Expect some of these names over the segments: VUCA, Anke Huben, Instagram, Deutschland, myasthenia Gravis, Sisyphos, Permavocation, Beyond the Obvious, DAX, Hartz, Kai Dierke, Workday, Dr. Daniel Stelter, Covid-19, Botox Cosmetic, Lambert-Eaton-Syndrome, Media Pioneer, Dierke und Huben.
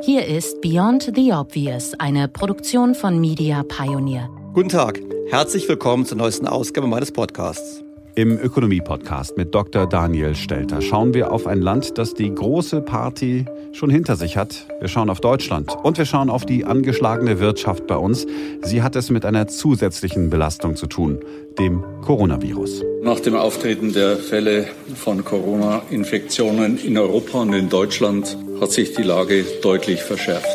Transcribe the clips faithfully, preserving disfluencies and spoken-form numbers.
Hier ist Beyond the Obvious, eine Produktion von Media Pioneer. Guten Tag, herzlich willkommen zur neuesten Ausgabe meines Podcasts. Im Ökonomie-Podcast mit Doktor Daniel Stelter schauen wir auf ein Land, das die große Party schon hinter sich hat. Wir schauen auf Deutschland und wir schauen auf die angeschlagene Wirtschaft bei uns. Sie hat es mit einer zusätzlichen Belastung zu tun, dem Coronavirus. Nach dem Auftreten der Fälle von Corona-Infektionen in Europa und in Deutschland hat sich die Lage deutlich verschärft.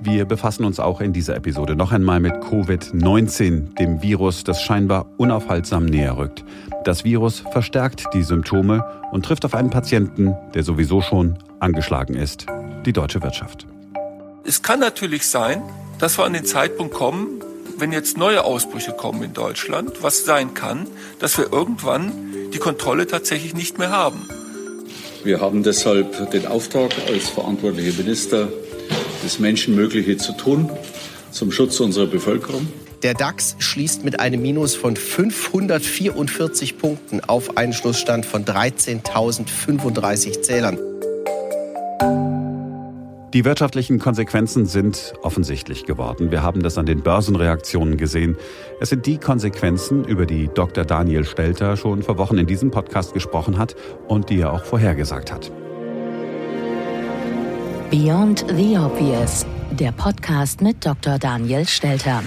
Wir befassen uns auch in dieser Episode noch einmal mit Covid neunzehn, dem Virus, das scheinbar unaufhaltsam näher rückt. Das Virus verstärkt die Symptome und trifft auf einen Patienten, der sowieso schon angeschlagen ist, die deutsche Wirtschaft. Es kann natürlich sein, dass wir an den Zeitpunkt kommen, wenn jetzt neue Ausbrüche kommen in Deutschland, was sein kann, dass wir irgendwann die Kontrolle tatsächlich nicht mehr haben. Wir haben deshalb den Auftrag als verantwortliche Minister, das Menschenmögliche zu tun, zum Schutz unserer Bevölkerung. Der DAX schließt mit einem Minus von fünfhundertvierundvierzig Punkten auf einen Schlussstand von dreizehntausendfünfunddreißig Zählern. Die wirtschaftlichen Konsequenzen sind offensichtlich geworden. Wir haben das an den Börsenreaktionen gesehen. Es sind die Konsequenzen, über die Doktor Daniel Stelter schon vor Wochen in diesem Podcast gesprochen hat und die er auch vorhergesagt hat. Beyond the Obvious, der Podcast mit Doktor Daniel Stelter.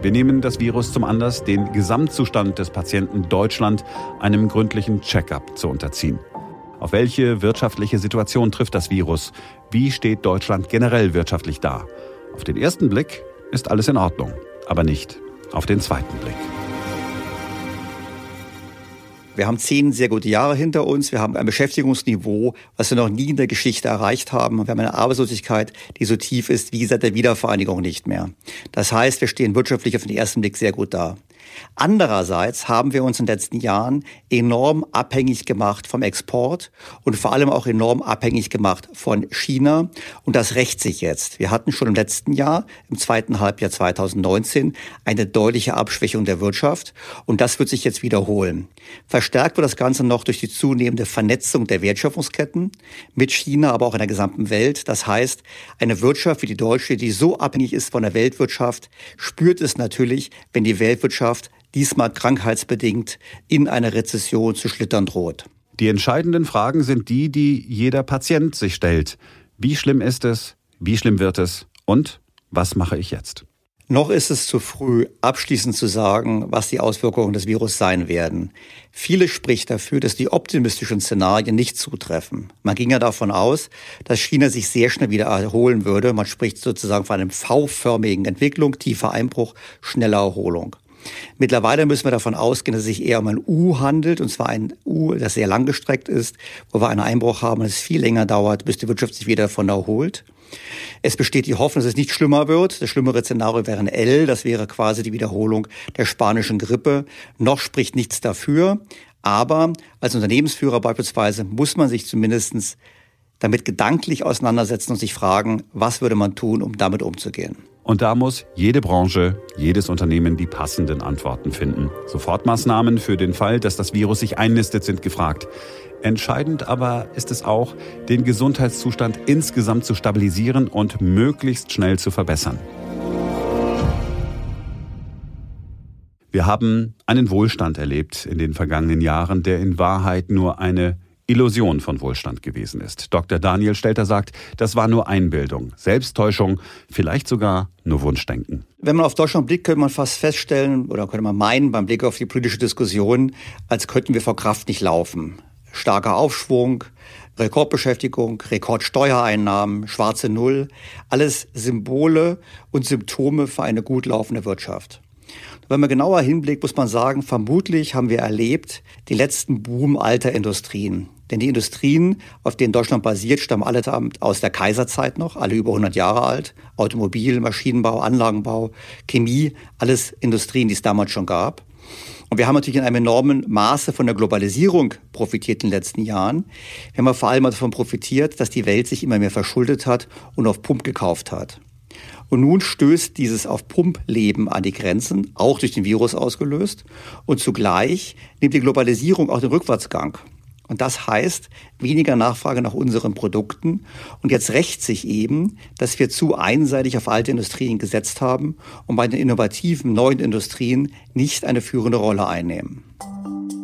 Wir nehmen das Virus zum Anlass, den Gesamtzustand des Patienten Deutschland einem gründlichen Check-up zu unterziehen. Auf welche wirtschaftliche Situation trifft das Virus? Wie steht Deutschland generell wirtschaftlich da? Auf den ersten Blick ist alles in Ordnung, aber nicht auf den zweiten Blick. Wir haben zehn sehr gute Jahre hinter uns. Wir haben ein Beschäftigungsniveau, was wir noch nie in der Geschichte erreicht haben. Wir haben eine Arbeitslosigkeit, die so tief ist wie seit der Wiedervereinigung nicht mehr. Das heißt, wir stehen wirtschaftlich auf den ersten Blick sehr gut da. Andererseits haben wir uns in den letzten Jahren enorm abhängig gemacht vom Export und vor allem auch enorm abhängig gemacht von China. Und das rächt sich jetzt. Wir hatten schon im letzten Jahr, im zweiten Halbjahr zweitausendneunzehn, eine deutliche Abschwächung der Wirtschaft. Und das wird sich jetzt wiederholen. Verstärkt wird das Ganze noch durch die zunehmende Vernetzung der Wertschöpfungsketten mit China, aber auch in der gesamten Welt. Das heißt, eine Wirtschaft wie die deutsche, die so abhängig ist von der Weltwirtschaft, spürt es natürlich, wenn die Weltwirtschaft diesmal krankheitsbedingt in eine Rezession zu schlittern droht. Die entscheidenden Fragen sind die, die jeder Patient sich stellt. Wie schlimm ist es? Wie schlimm wird es? Und was mache ich jetzt? Noch ist es zu früh, abschließend zu sagen, was die Auswirkungen des Virus sein werden. Vieles spricht dafür, dass die optimistischen Szenarien nicht zutreffen. Man ging ja davon aus, dass China sich sehr schnell wieder erholen würde. Man spricht sozusagen von einer V-förmigen Entwicklung, tiefer Einbruch, schneller Erholung. Mittlerweile müssen wir davon ausgehen, dass es sich eher um ein U handelt, und zwar ein U, das sehr langgestreckt ist, wo wir einen Einbruch haben und es viel länger dauert, bis die Wirtschaft sich wieder davon erholt. Es besteht die Hoffnung, dass es nicht schlimmer wird. Das schlimmere Szenario wäre ein L, das wäre quasi die Wiederholung der spanischen Grippe. Noch spricht nichts dafür, aber als Unternehmensführer beispielsweise muss man sich zumindest damit gedanklich auseinandersetzen und sich fragen, was würde man tun, um damit umzugehen. Und da muss jede Branche, jedes Unternehmen die passenden Antworten finden. Sofortmaßnahmen für den Fall, dass das Virus sich einnistet, sind gefragt. Entscheidend aber ist es auch, den Gesundheitszustand insgesamt zu stabilisieren und möglichst schnell zu verbessern. Wir haben einen Wohlstand erlebt in den vergangenen Jahren, der in Wahrheit nur eine Illusion von Wohlstand gewesen ist. Doktor Daniel Stelter sagt, das war nur Einbildung, Selbsttäuschung, vielleicht sogar nur Wunschdenken. Wenn man auf Deutschland blickt, könnte man fast feststellen oder könnte man meinen beim Blick auf die politische Diskussion, als könnten wir vor Kraft nicht laufen. Starker Aufschwung, Rekordbeschäftigung, Rekordsteuereinnahmen, schwarze Null, alles Symbole und Symptome für eine gut laufende Wirtschaft. Wenn man genauer hinblickt, muss man sagen, vermutlich haben wir erlebt den letzten Boom alter Industrien. Denn die Industrien, auf denen Deutschland basiert, stammen alle aus der Kaiserzeit noch, alle über hundert Jahre alt. Automobil, Maschinenbau, Anlagenbau, Chemie, alles Industrien, die es damals schon gab. Und wir haben natürlich in einem enormen Maße von der Globalisierung profitiert in den letzten Jahren. Wir haben vor allem davon profitiert, dass die Welt sich immer mehr verschuldet hat und auf Pump gekauft hat. Und nun stößt dieses auf Pumpleben an die Grenzen, auch durch den Virus ausgelöst. Und zugleich nimmt die Globalisierung auch den Rückwärtsgang. Und das heißt weniger Nachfrage nach unseren Produkten. Und jetzt rächt sich eben, dass wir zu einseitig auf alte Industrien gesetzt haben und bei den innovativen neuen Industrien nicht eine führende Rolle einnehmen.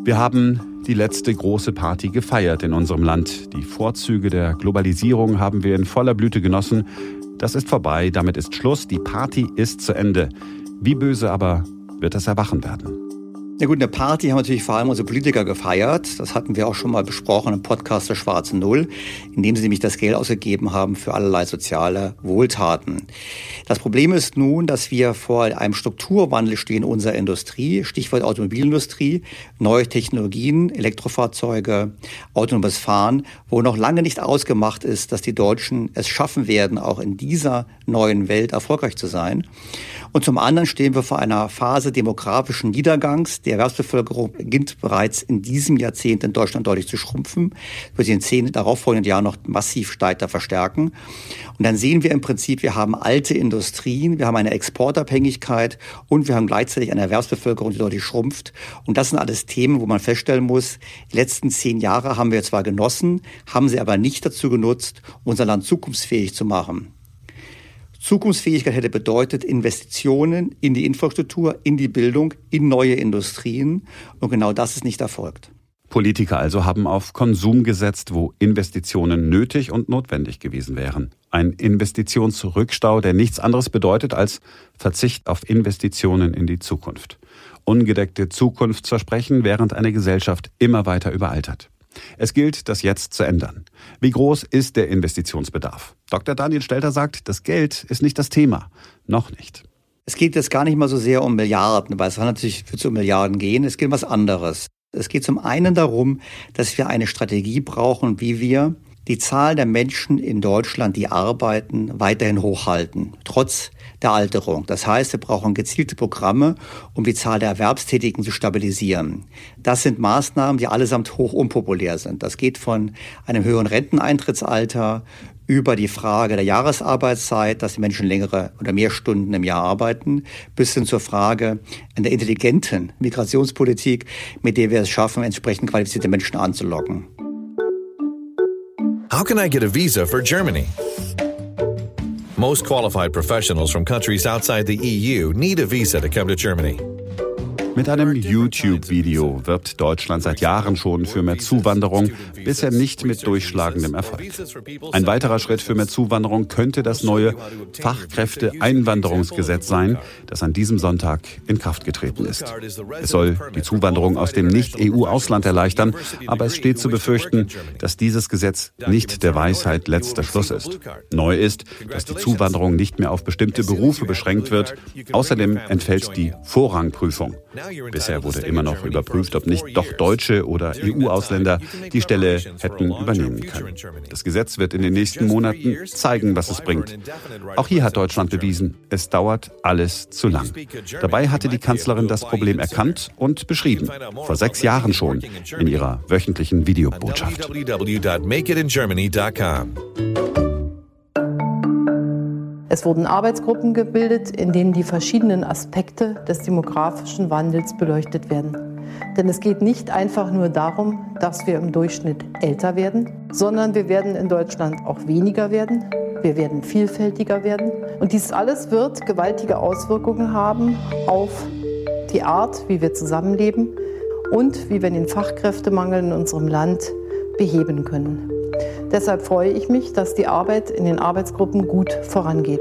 Wir haben die letzte große Party gefeiert in unserem Land. Die Vorzüge der Globalisierung haben wir in voller Blüte genossen. Das ist vorbei, damit ist Schluss, die Party ist zu Ende. Wie böse aber wird das Erwachen werden? Na gut, eine Party haben natürlich vor allem unsere Politiker gefeiert. Das hatten wir auch schon mal besprochen im Podcast der Schwarzen Null, indem sie nämlich das Geld ausgegeben haben für allerlei soziale Wohltaten. Das Problem ist nun, dass wir vor einem Strukturwandel stehen unserer Industrie, Stichwort Automobilindustrie, neue Technologien, Elektrofahrzeuge, autonomes Fahren, wo noch lange nicht ausgemacht ist, dass die Deutschen es schaffen werden, auch in dieser neuen Welt erfolgreich zu sein. Und zum anderen stehen wir vor einer Phase demografischen Niedergangs. Die Erwerbsbevölkerung beginnt bereits in diesem Jahrzehnt in Deutschland deutlich zu schrumpfen, wird sich in zehn darauffolgenden Jahren noch massiv stärker verstärken. Und dann sehen wir im Prinzip, wir haben alte Industrien, wir haben eine Exportabhängigkeit und wir haben gleichzeitig eine Erwerbsbevölkerung, die deutlich schrumpft. Und das sind alles Themen, wo man feststellen muss, die letzten zehn Jahre haben wir zwar genossen, haben sie aber nicht dazu genutzt, unser Land zukunftsfähig zu machen. Zukunftsfähigkeit hätte bedeutet Investitionen in die Infrastruktur, in die Bildung, in neue Industrien. Und genau das ist nicht erfolgt. Politiker also haben auf Konsum gesetzt, wo Investitionen nötig und notwendig gewesen wären. Ein Investitionsrückstau, der nichts anderes bedeutet als Verzicht auf Investitionen in die Zukunft. Ungedeckte Zukunftsversprechen, während eine Gesellschaft immer weiter überaltert. Es gilt, das jetzt zu ändern. Wie groß ist der Investitionsbedarf? Doktor Daniel Stelter sagt, das Geld ist nicht das Thema. Noch nicht. Es geht jetzt gar nicht mal so sehr um Milliarden, weil es kann natürlich für zu Milliarden gehen. Es geht um was anderes. Es geht zum einen darum, dass wir eine Strategie brauchen, wie wir die Zahl der Menschen in Deutschland, die arbeiten, weiterhin hochhalten, trotz der Alterung. Das heißt, wir brauchen gezielte Programme, um die Zahl der Erwerbstätigen zu stabilisieren. Das sind Maßnahmen, die allesamt hoch unpopulär sind. Das geht von einem höheren Renteneintrittsalter über die Frage der Jahresarbeitszeit, dass die Menschen längere oder mehr Stunden im Jahr arbeiten, bis hin zur Frage einer intelligenten Migrationspolitik, mit der wir es schaffen, entsprechend qualifizierte Menschen anzulocken. How can I get a visa for Germany? Most qualified professionals from countries outside the E U need a visa to come to Germany. Mit einem YouTube-Video wirbt Deutschland seit Jahren schon für mehr Zuwanderung, bisher nicht mit durchschlagendem Erfolg. Ein weiterer Schritt für mehr Zuwanderung könnte das neue Fachkräfte-Einwanderungsgesetz sein, das an diesem Sonntag in Kraft getreten ist. Es soll die Zuwanderung aus dem Nicht-E U-Ausland erleichtern, aber es steht zu befürchten, dass dieses Gesetz nicht der Weisheit letzter Schluss ist. Neu ist, dass die Zuwanderung nicht mehr auf bestimmte Berufe beschränkt wird. Außerdem entfällt die Vorrangprüfung. Bisher wurde immer noch überprüft, ob nicht doch Deutsche oder E U-Ausländer die Stelle hätten übernehmen können. Das Gesetz wird in den nächsten Monaten zeigen, was es bringt. Auch hier hat Deutschland bewiesen, es dauert alles zu lang. Dabei hatte die Kanzlerin das Problem erkannt und beschrieben, vor sechs Jahren schon, in ihrer wöchentlichen Videobotschaft. Es wurden Arbeitsgruppen gebildet, in denen die verschiedenen Aspekte des demografischen Wandels beleuchtet werden. Denn es geht nicht einfach nur darum, dass wir im Durchschnitt älter werden, sondern wir werden in Deutschland auch weniger werden, wir werden vielfältiger werden. Und dies alles wird gewaltige Auswirkungen haben auf die Art, wie wir zusammenleben und wie wir den Fachkräftemangel in unserem Land beheben können. Deshalb freue ich mich, dass die Arbeit in den Arbeitsgruppen gut vorangeht.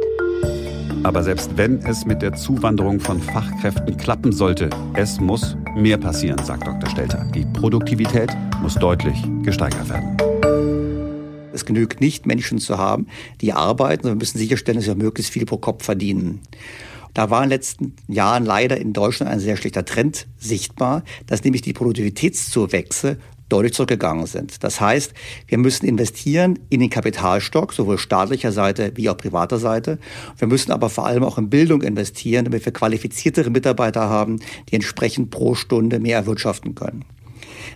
Aber selbst wenn es mit der Zuwanderung von Fachkräften klappen sollte, es muss mehr passieren, sagt Doktor Stelter. Die Produktivität muss deutlich gesteigert werden. Es genügt nicht, Menschen zu haben, die arbeiten, sondern wir müssen sicherstellen, dass wir möglichst viel pro Kopf verdienen. Da war in den letzten Jahren leider in Deutschland ein sehr schlechter Trend sichtbar, dass nämlich die Produktivitätszuwächse deutlich zurückgegangen sind. Das heißt, wir müssen investieren in den Kapitalstock, sowohl staatlicher Seite wie auch privater Seite. Wir müssen aber vor allem auch in Bildung investieren, damit wir qualifiziertere Mitarbeiter haben, die entsprechend pro Stunde mehr erwirtschaften können.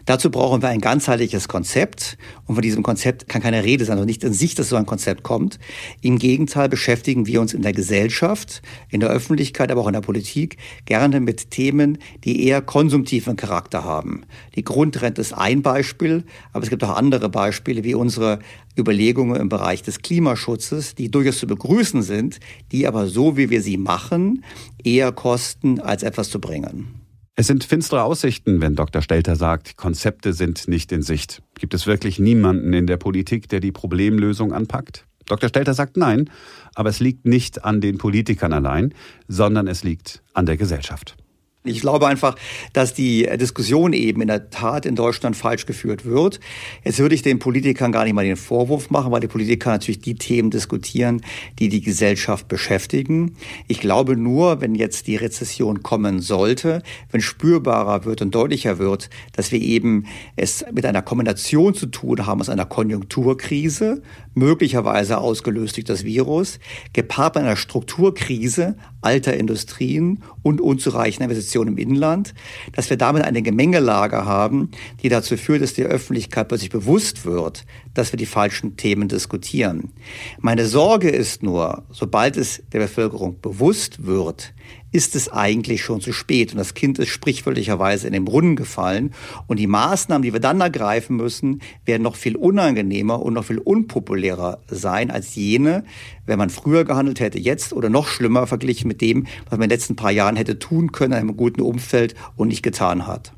Dazu brauchen wir ein ganzheitliches Konzept. Und von diesem Konzept kann keine Rede sein, also nicht in sich, dass so ein Konzept kommt. Im Gegenteil beschäftigen wir uns in der Gesellschaft, in der Öffentlichkeit, aber auch in der Politik gerne mit Themen, die eher konsumtiven Charakter haben. Die Grundrente ist ein Beispiel, aber es gibt auch andere Beispiele, wie unsere Überlegungen im Bereich des Klimaschutzes, die durchaus zu begrüßen sind, die aber so, wie wir sie machen, eher kosten, als etwas zu bringen. Es sind finstere Aussichten, wenn Doktor Stelter sagt, Konzepte sind nicht in Sicht. Gibt es wirklich niemanden in der Politik, der die Problemlösung anpackt? Doktor Stelter sagt nein, aber es liegt nicht an den Politikern allein, sondern es liegt an der Gesellschaft. Ich glaube einfach, dass die Diskussion eben in der Tat in Deutschland falsch geführt wird. Jetzt würde ich den Politikern gar nicht mal den Vorwurf machen, weil die Politiker natürlich die Themen diskutieren, die die Gesellschaft beschäftigen. Ich glaube nur, wenn jetzt die Rezession kommen sollte, wenn spürbarer wird und deutlicher wird, dass wir eben es mit einer Kombination zu tun haben aus einer Konjunkturkrise, möglicherweise ausgelöst durch das Virus, gepaart mit einer Strukturkrise alter Industrien und unzureichender Investitionen im Inland, dass wir damit eine Gemengelage haben, die dazu führt, dass der Öffentlichkeit plötzlich bewusst wird, dass wir die falschen Themen diskutieren. Meine Sorge ist nur, sobald es der Bevölkerung bewusst wird, ist es eigentlich schon zu spät. Und das Kind ist sprichwörtlicherweise in den Brunnen gefallen. Und die Maßnahmen, die wir dann ergreifen müssen, werden noch viel unangenehmer und noch viel unpopulärer sein als jene, wenn man früher gehandelt hätte, jetzt oder noch schlimmer verglichen mit dem, was man in den letzten paar Jahren hätte tun können in einem guten Umfeld und nicht getan hat.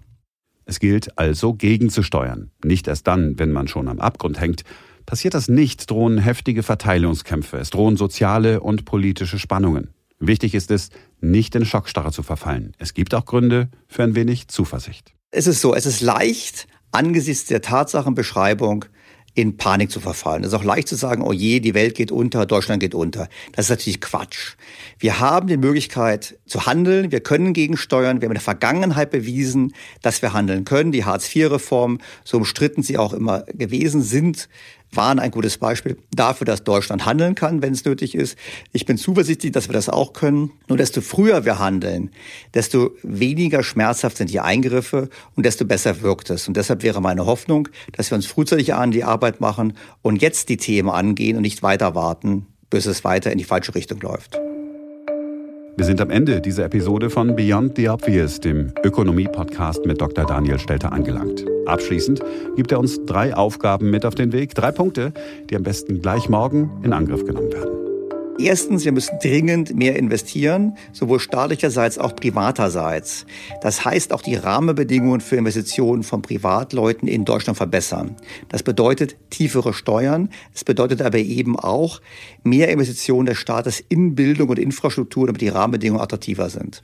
Es gilt also, gegenzusteuern. Nicht erst dann, wenn man schon am Abgrund hängt. Passiert das nicht, drohen heftige Verteilungskämpfe. Es drohen soziale und politische Spannungen. Wichtig ist es, nicht in Schockstarre zu verfallen. Es gibt auch Gründe für ein wenig Zuversicht. Es ist so, es ist leicht, angesichts der Tatsachenbeschreibung in Panik zu verfallen. Es ist auch leicht zu sagen, oh je, die Welt geht unter, Deutschland geht unter. Das ist natürlich Quatsch. Wir haben die Möglichkeit zu handeln, wir können gegensteuern, wir haben in der Vergangenheit bewiesen, dass wir handeln können. Die Hartz vier Reform, so umstritten sie auch immer gewesen sind, waren ein gutes Beispiel dafür, dass Deutschland handeln kann, wenn es nötig ist. Ich bin zuversichtlich, dass wir das auch können. Nur desto früher wir handeln, desto weniger schmerzhaft sind die Eingriffe und desto besser wirkt es. Und deshalb wäre meine Hoffnung, dass wir uns frühzeitig an die Arbeit machen und jetzt die Themen angehen und nicht weiter warten, bis es weiter in die falsche Richtung läuft. Wir sind am Ende dieser Episode von Beyond the Obvious, dem Ökonomie-Podcast mit Doktor Daniel Stelter, angelangt. Abschließend gibt er uns drei Aufgaben mit auf den Weg, drei Punkte, die am besten gleich morgen in Angriff genommen werden. Erstens, wir müssen dringend mehr investieren, sowohl staatlicherseits als auch privaterseits. Das heißt, auch die Rahmenbedingungen für Investitionen von Privatleuten in Deutschland verbessern. Das bedeutet tiefere Steuern. Es bedeutet aber eben auch mehr Investitionen des Staates in Bildung und Infrastruktur, damit die Rahmenbedingungen attraktiver sind.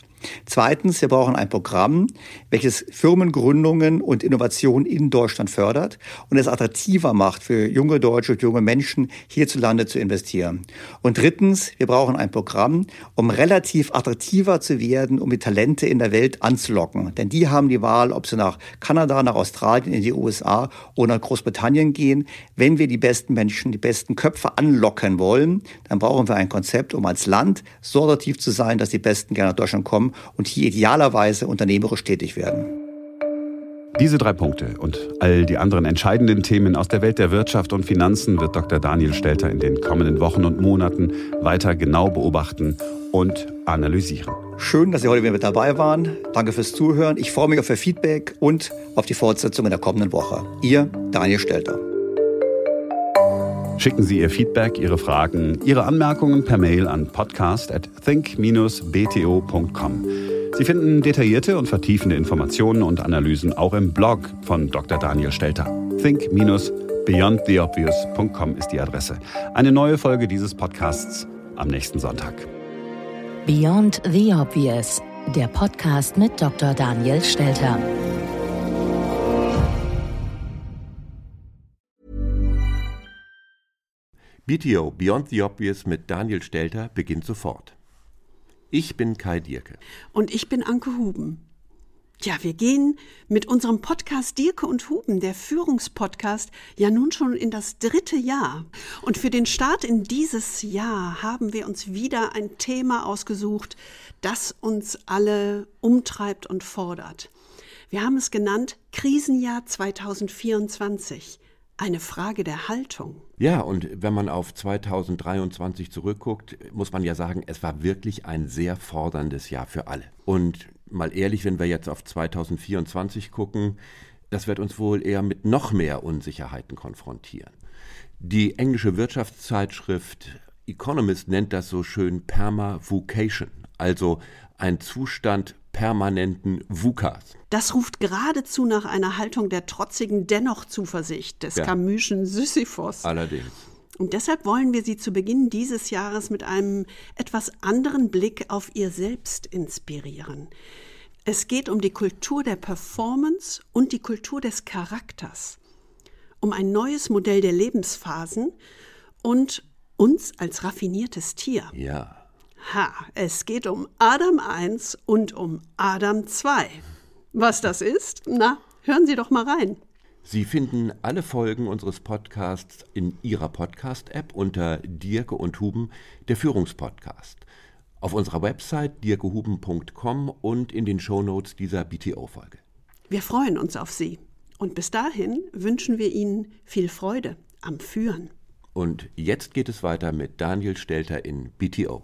Zweitens, wir brauchen ein Programm, welches Firmengründungen und Innovationen in Deutschland fördert und es attraktiver macht für junge Deutsche und junge Menschen, hierzulande zu investieren. Und drittens, wir brauchen ein Programm, um relativ attraktiver zu werden, um die Talente in der Welt anzulocken. Denn die haben die Wahl, ob sie nach Kanada, nach Australien, in die U S A oder nach Großbritannien gehen. Wenn wir die besten Menschen, die besten Köpfe anlocken wollen, dann brauchen wir ein Konzept, um als Land so attraktiv zu sein, dass die Besten gerne nach Deutschland kommen und hier idealerweise unternehmerisch tätig werden. Diese drei Punkte und all die anderen entscheidenden Themen aus der Welt der Wirtschaft und Finanzen wird Doktor Daniel Stelter in den kommenden Wochen und Monaten weiter genau beobachten und analysieren. Schön, dass Sie heute wieder mit dabei waren. Danke fürs Zuhören. Ich freue mich auf Ihr Feedback und auf die Fortsetzung in der kommenden Woche. Ihr Daniel Stelter. Schicken Sie Ihr Feedback, Ihre Fragen, Ihre Anmerkungen per Mail an podcast at think dash b t o dot com. Sie finden detaillierte und vertiefende Informationen und Analysen auch im Blog von Doktor Daniel Stelter. think dash beyond the obvious dot com ist die Adresse. Eine neue Folge dieses Podcasts am nächsten Sonntag. Beyond the Obvious, der Podcast mit Doktor Daniel Stelter. B T O Beyond the Obvious mit Daniel Stelter beginnt sofort. Ich bin Kai Dierke. Und ich bin Anke Huben. Tja, wir gehen mit unserem Podcast Dierke und Huben, der Führungspodcast, ja nun schon in das dritte Jahr. Und für den Start in dieses Jahr haben wir uns wieder ein Thema ausgesucht, das uns alle umtreibt und fordert. Wir haben es genannt Krisenjahr zwanzig vierundzwanzig. Eine Frage der Haltung. Ja, und wenn man auf zwanzig dreiundzwanzig zurückguckt, muss man ja sagen, es war wirklich ein sehr forderndes Jahr für alle. Und mal ehrlich, wenn wir jetzt auf zwanzig vierundzwanzig gucken, das wird uns wohl eher mit noch mehr Unsicherheiten konfrontieren. Die englische Wirtschaftszeitschrift Economist nennt das so schön Permavocation, also ein Zustand permanenten VUCAs. Das ruft geradezu nach einer Haltung der trotzigen Dennoch-Zuversicht, des ja. Camuschen Sisyphos. Allerdings. Und deshalb wollen wir Sie zu Beginn dieses Jahres mit einem etwas anderen Blick auf Ihr Selbst inspirieren. Es geht um die Kultur der Performance und die Kultur des Charakters, um ein neues Modell der Lebensphasen und uns als raffiniertes Tier. Ja. Ha, es geht um Adam eins und um Adam zwei. Was das ist? Na, hören Sie doch mal rein. Sie finden alle Folgen unseres Podcasts in Ihrer Podcast-App unter Dierke und Huben, der Führungspodcast. Auf unserer Website dierke huben punkt com und in den Shownotes dieser B T O-Folge. Wir freuen uns auf Sie. Und bis dahin wünschen wir Ihnen viel Freude am Führen. Und jetzt geht es weiter mit Daniel Stelter in B T O.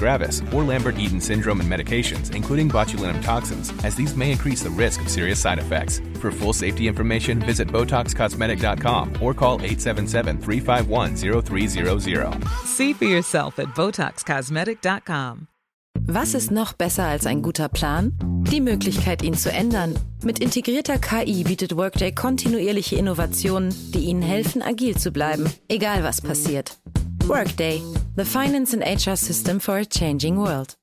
gravis, or Lambert-Eaton-Syndrome and medications, including botulinum toxins, as these may increase the risk of serious side effects. For full safety information, visit Botox Cosmetic dot com or call eight seven seven, three five one, zero three zero zero. See for yourself at Botox Cosmetic dot com. Was ist noch besser als ein guter Plan? Die Möglichkeit, ihn zu ändern. Mit integrierter K I bietet Workday kontinuierliche Innovationen, die Ihnen helfen, agil zu bleiben, egal was passiert. Workday, the finance and H R system for a changing world.